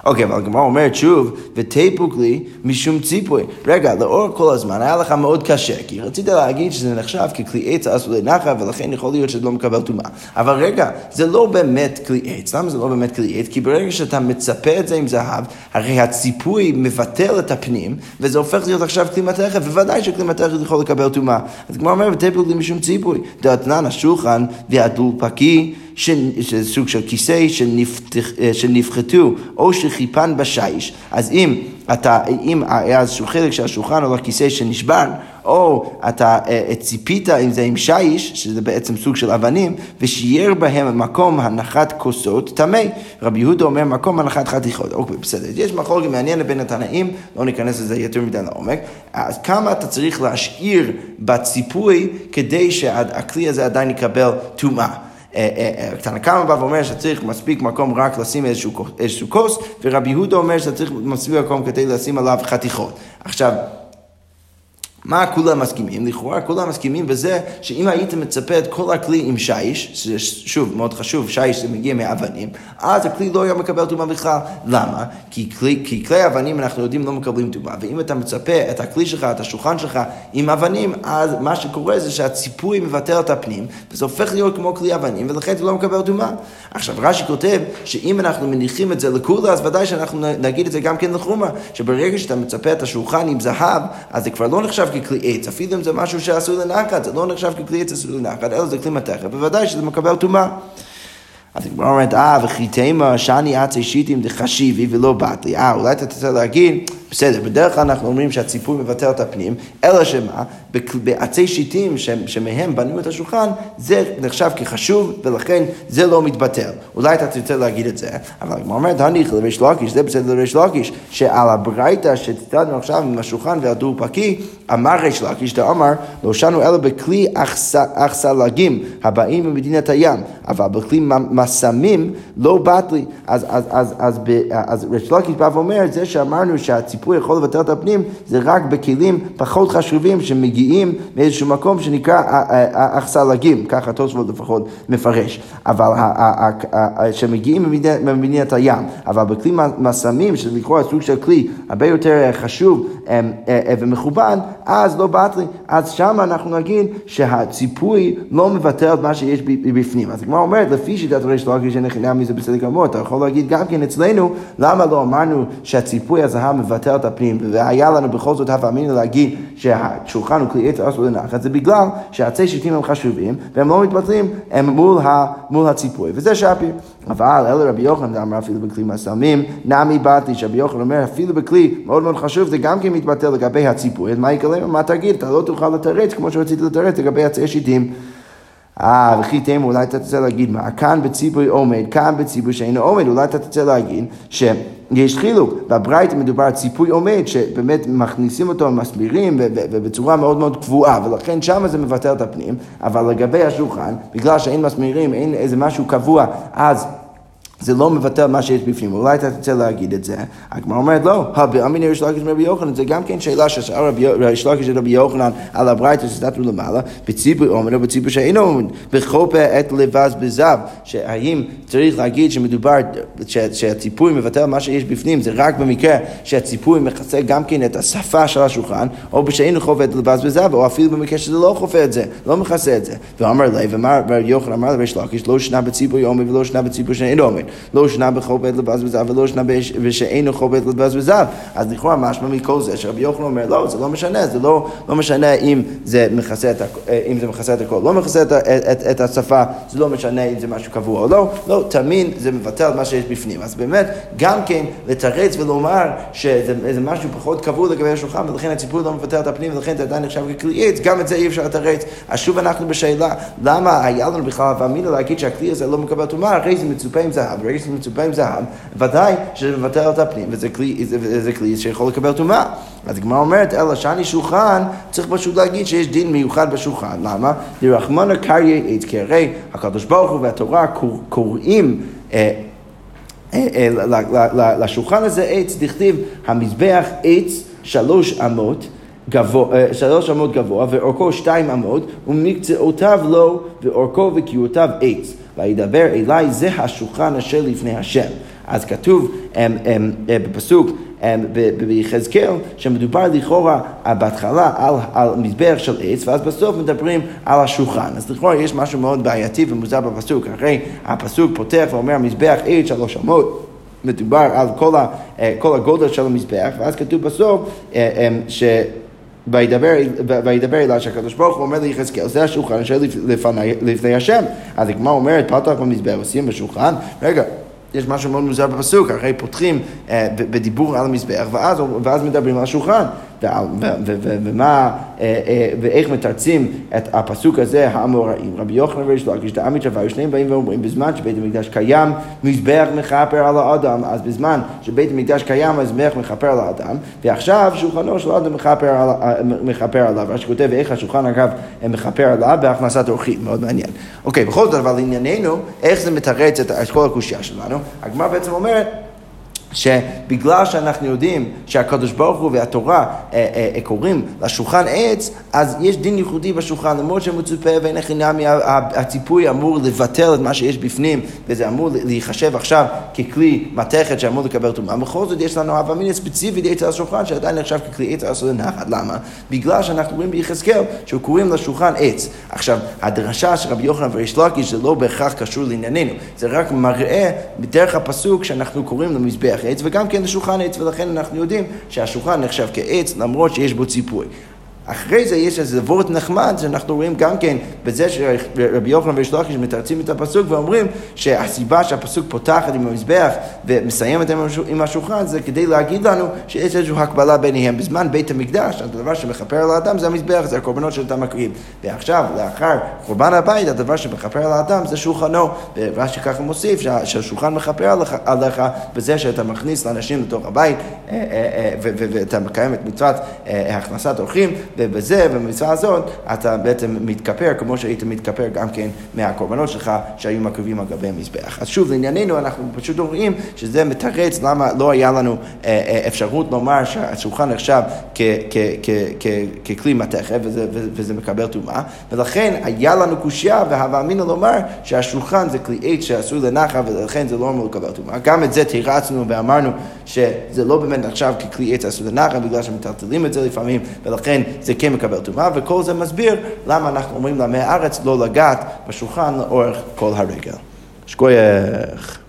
אוקיי, אבל הגמרא אומרת שוב, וטייפוק לי משום ציפוי. רגע, לאור כל הזמן היה לך מאוד קשה, כי רצית להגיד שזה נחשב ככלי עץ אסור לנחת, ולכן יכול להיות שזה לא מקבל טומאה. אבל רגע, זה לא באמת כלי עץ. למה זה לא באמת כלי עץ? כי ברגע שאתה מצפה את זה עם זהב, הרי הציפוי מבטל את הפנים, וזה הופך להיות עכשיו כלי מתכת, וודאי שכלי מתכת יכול לקבל טומאה. אז הגמרא אומרת, וטייפוק לי משום ציפוי. דאתנן השולחן והדולפקי, שזה סוג של כיסא שנפחתו או שחיפן בשיש. אז אם אתה, אם היה איזשהו חלק שהשולחן או הכיסא שנשבר, או אתה ציפית עם זה עם שיש, שזה בעצם סוג של אבנים, ושייר בהם מקום הנחת כוסות תמי. רבי יהודה אומר מקום הנחת חתיכות. אוקיי, בסדר. יש מחלוקת מעניינת בין התנאים, לא ניכנס לזה יותר מדי לעומק. אז כמה אתה צריך להשאיר בציפוי כדי שהכלי הזה עדיין יקבל טומאה? תנא קמא בא ואומר שצריך מספיק מקום רק לשים איזשהו כוס, ורבי יהודה אומר שצריך מספיק מקום כדי לשים עליו חתיכות. עכשיו, מה כולם מסכימים? לכאורה כולם מסכימים בזה שאם היית מצפה את כל הכלי עם שיש, ששוב, מאוד חשוב, שיש זה מגיע מאבנים, אז הכלי לא היה מקבל טומאה בכלל. למה? כי כלי, כי כלי אבנים אנחנו יודעים לא מקבלים טומאה, ואם אתה מצפה את הכלי שלך, את השולחן שלך עם אבנים, אז מה שקורה זה שהציפוי מבטל את הפנים, וזה הופך להיות כמו כלי אבנים, ולכן הוא לא מקבל טומאה. עכשיו, רש"י כותב שאם אנחנו מניחים את זה לקולה, אז ודאי שאנחנו נגיד את זה גם כן לחומרה, שברגע שאתה מצפה את השולחן עם זהב, אז זה כבר לא נחשב ככלי עץ, אפילו אם זה משהו שאסור לנחת, זה לא נחשב ככלי עץ אסור לנחת, אלא זה כלי מתכת, בוודאי שזה מקבל טומאה. אז היא אומרת, אה, וחיתמה שאני עצי שיטים דחשיבי ולא באת לי. אה, אולי אתה תצא להגיד, בסדר, בדרך כלל אנחנו אומרים שהציפוי מבטל את הפנים, אלא שמה, בעצי שיטים שמהם בנו את השולחן, זה נחשב כחשוב, ולכן זה לא מתבטל. אולי אתה תרצה להגיד את זה, אבל היא אומרת, הניח לריש לקיש, זה בסדר לריש לקיש, שעל הברייתא שציטטנו עכשיו עם השולחן והדורפקי, אמר ריש לקיש, דאמר, לא שנו אלא בכלי אכסלגים הבאים ממדינת הים, אבל בכלי מסמים לא באת לי. אז, אז, אז, אז, אז, אז ריש לקיש בא ואומר את זה שאמרנו שהציפוי הסיפור יכול לוותר את הפנים, זה רק בכלים פחות חשובים שמגיעים מאיזשהו מקום שנקרא האכסלגים, ככה תוספות לפחות מפרש, אבל שמגיעים ממניעת הים, אבל בכלים מסמים, שזה לקרוא סוג של כלי הרבה יותר חשוב ומכובד, אז לא באטרי, אז שם אנחנו נגיד שהציפוי לא מבטל את מה שיש בפנים. אז כמו אומרת, לפי שיטת ריש לקיש אין חינם מזה בסדר גמור, אתה יכול להגיד גם כן אצלנו, למה לא אמרנו שהציפוי הזהב מבטל את הפנים, והיה לנו בכל זאת הפעמים להגיד שהשולחן הוא כלי עץ אסור לנחת, זה בגלל שהעצי שיטים הם חשובים, והם לא מתבטלים הם מול, ה, מול הציפוי, וזה שפי. אבל אלה רבי יוחנן אמר אפילו בכלי מסמים, נמי באתי, שרבי יוחנן אומר אפילו בכלי מאוד מאוד חשוב, זה גם כן מתבטל לגבי הציפוי, אז מה יקרה? מה תגיד? אתה לא תוכל לתרץ כמו שרציתי לתרץ לגבי עצי שיטים. אה, וכי תאם, אולי אתה תצא להגיד מה, כאן בציפוי עומד, כאן בציפוי שאינו עומד, אולי אתה תצא להגיד ש... יש חילוק, בברייתא מדובר על ציפוי עומד, שבאמת מכניסים אותו, מסבירים, ובצורה מאוד מאוד קבועה, ולכן שם זה מבטל את הפנים, אבל לגבי השולחן, בגלל שאין מסבירים, אין איזה משהו קבוע, אז... זה לא מבטל מה שיש בפנים, אולי אתה תצא להגיד את זה. הגמרא אומרת לא, הבאמינא ריש לקיש מרבי יוחנן, זה גם כן שאלה ששאל ריש לקיש של רבי יוחנן על הברייתא שסתתנו למעלה, בציפוי עומד או בציפוי שאינו עומד, בכל פה עת לבז בזב, שהאם צריך להגיד שמדובר, שהציפוי מבטל מה שיש בפנים, זה רק במקרה שהציפוי מכסה גם כן את השפה של השולחן, או בשאינו חופה עת לבז בזב, או אפילו במקרה שזה לא חופה את זה, לא מכסה את זה. ואמר לי, ורבי יוחנן אמר לריש לקיש, לא שנה בציפוי עומד ולא שנה בציפוי שאינו עומד. לא שנה בכל בית לבז בזב ולא שנה ושאינו בכל בית לבז בזב. אז לכאורה משמע מכל זה שרבי יוחנן אומר לא, זה לא משנה, זה לא, לא משנה אם זה מכסה את, אם זה מכסה את הכל, לא מכסה את, את, את השפה, זה לא משנה אם זה משהו קבוע או לא, לא, תמיד זה מבטל מה שיש בפנים. אז באמת גם כן לתרץ ולומר שזה משהו פחות קבוע לגבי השולחן, ולכן הציפוי לא מבטל את הפנים, ולכן זה עדיין נחשב ככלי עץ, גם את זה אי אפשר לתרץ. אז שוב אנחנו בשאלה, למה היה לנו בכלל ואמינו להגיד שהכלי הזה לא מקבל תרומה, הרי זה מצופה עם זהב, ברגע שמצופה עם זהב, ודאי שזה מבטל את הפנים, וזה כלי, וזה כלי שיכול לקבל תרומה. אז גמרא אומרת, אלא שאני שולחן, צריך פשוט להגיד שיש דין מיוחד בשולחן. למה? דרחמנא קריא עץ, כי הרי הקדוש ברוך הוא והתורה קוראים לשולחן הזה עץ, דכתיב המזבח עץ שלוש אמות, גבוה, שלוש אמות גבוה, ואורכו שתיים אמות, ומקצועותיו לא, ואורכו וקיעותיו עץ. וידבר אליי, זה השולחן אשר לפני השם. אז כתוב בפסוק ביחזקאל שמדובר לכאורה בהתחלה על, על מזבח של עץ, ואז בסוף מדברים על השולחן. אז לכאורה יש משהו מאוד בעייתי ומוזר בפסוק, הרי הפסוק פותח ואומר מזבח עץ שלוש אמות, מדובר על כל, ה, כל הגודל של המזבח, ואז כתוב בסוף ש... וידבר, וידבר אליי שהקדוש ברוך הוא אומר ליחזקאל, זה השולחן אשר לפני, לפני השם. אז הגמרא אומרת, פתח במזבח, עושים בשולחן, רגע, יש משהו מאוד מוזר בפסוק, הרי פותחים אה, בדיבור על המזבח, ואז, ואז מדברים על השולחן. ומה, ואיך מתרצים את הפסוק הזה האמוראים. רבי יוחנן וריש לקיש דאמית שווה, שניהם באים ואומרים, בזמן שבית המקדש קיים, מזבח מכפר על האדם. אז בזמן שבית המקדש קיים, מזבח מכפר על האדם, ועכשיו שולחנו של האדם מכפר עליו. אז שכותב, ואיך השולחן אגב מכפר עליו בהכנסת אורחים, מאוד מעניין. אוקיי, בכל זאת, אבל לענייננו, איך זה מתרץ את כל הקושיה שלנו? הגמרא בעצם אומרת, שבגלל שאנחנו יודעים שהקדוש ברוך הוא והתורה אה, אה, קוראים לשולחן עץ, אז יש דין ייחודי בשולחן, למרות שמצופה ואין חינמי, הציפוי אמור לבטל את מה שיש בפנים, וזה אמור להיחשב עכשיו ככלי מתכת שאמור לקבל תרומה. בכל זאת יש לנו הווה מיניה ספציפית עץ על השולחן, שעדיין נחשב ככלי עץ אסור לנחת. למה? בגלל שאנחנו רואים ביחזקאל שהוא קוראים לשולחן עץ. עכשיו, הדרשה של רבי יוחנן וריש לקיש זה לא בהכרח קשור לענייננו, זה רק מראה בדרך הפסוק שאנחנו קוראים למזבח עץ, וגם כן לשולחן עץ, ולכן אנחנו יודעים שהשולחן נחשב כעץ, למרות שיש בו ציפוי. אחרי זה יש איזה וורט נחמד שאנחנו רואים גם כן בזה שרבי יוחנן וריש לקיש מתרצים את הפסוק ואומרים שהסיבה שהפסוק פותחת עם המזבח ומסיימת עם השולחן זה כדי להגיד לנו שיש איזושהי הקבלה ביניהם. בזמן בית המקדש הדבר שמכפר על האדם זה המזבח, זה הקורבנות שאתה מקריב, ועכשיו לאחר קורבן הבית הדבר שמכפר על האדם זה שולחנו, ורש"י ככה מוסיף שהשולחן מכפר עליך בזה שאתה מכניס לאנשים לתוך הבית ואתה מקיים את מצוות הכנסת אורחים, ובזה, במצווה הזאת, אתה בעצם מתכפר, כמו שהיית מתכפר גם כן מהקורבנות שלך שהיו מקריבים על גבי המזבח. אז שוב, לענייננו, אנחנו פשוט רואים שזה מתרץ למה לא היה לנו אפשרות לומר שהשולחן עכשיו ככלי מתכת, וזה מקבל טומאה, ולכן היה לנו קושיה והווה אמינה לומר שהשולחן זה כלי עץ שעשוי לנחל, ולכן זה לא אמור לקבל טומאה. גם את זה תירצנו ואמרנו שזה לא באמת נחשב ככלי עץ עשוי לנחל, בגלל שמטלטלים את זה לפעמים, ולכן זה כן מקבל טומאה, וכל זה מסביר למה אנחנו אומרים לעמי הארץ לא לגעת בשולחן לאורך כל הרגל. שכוייך.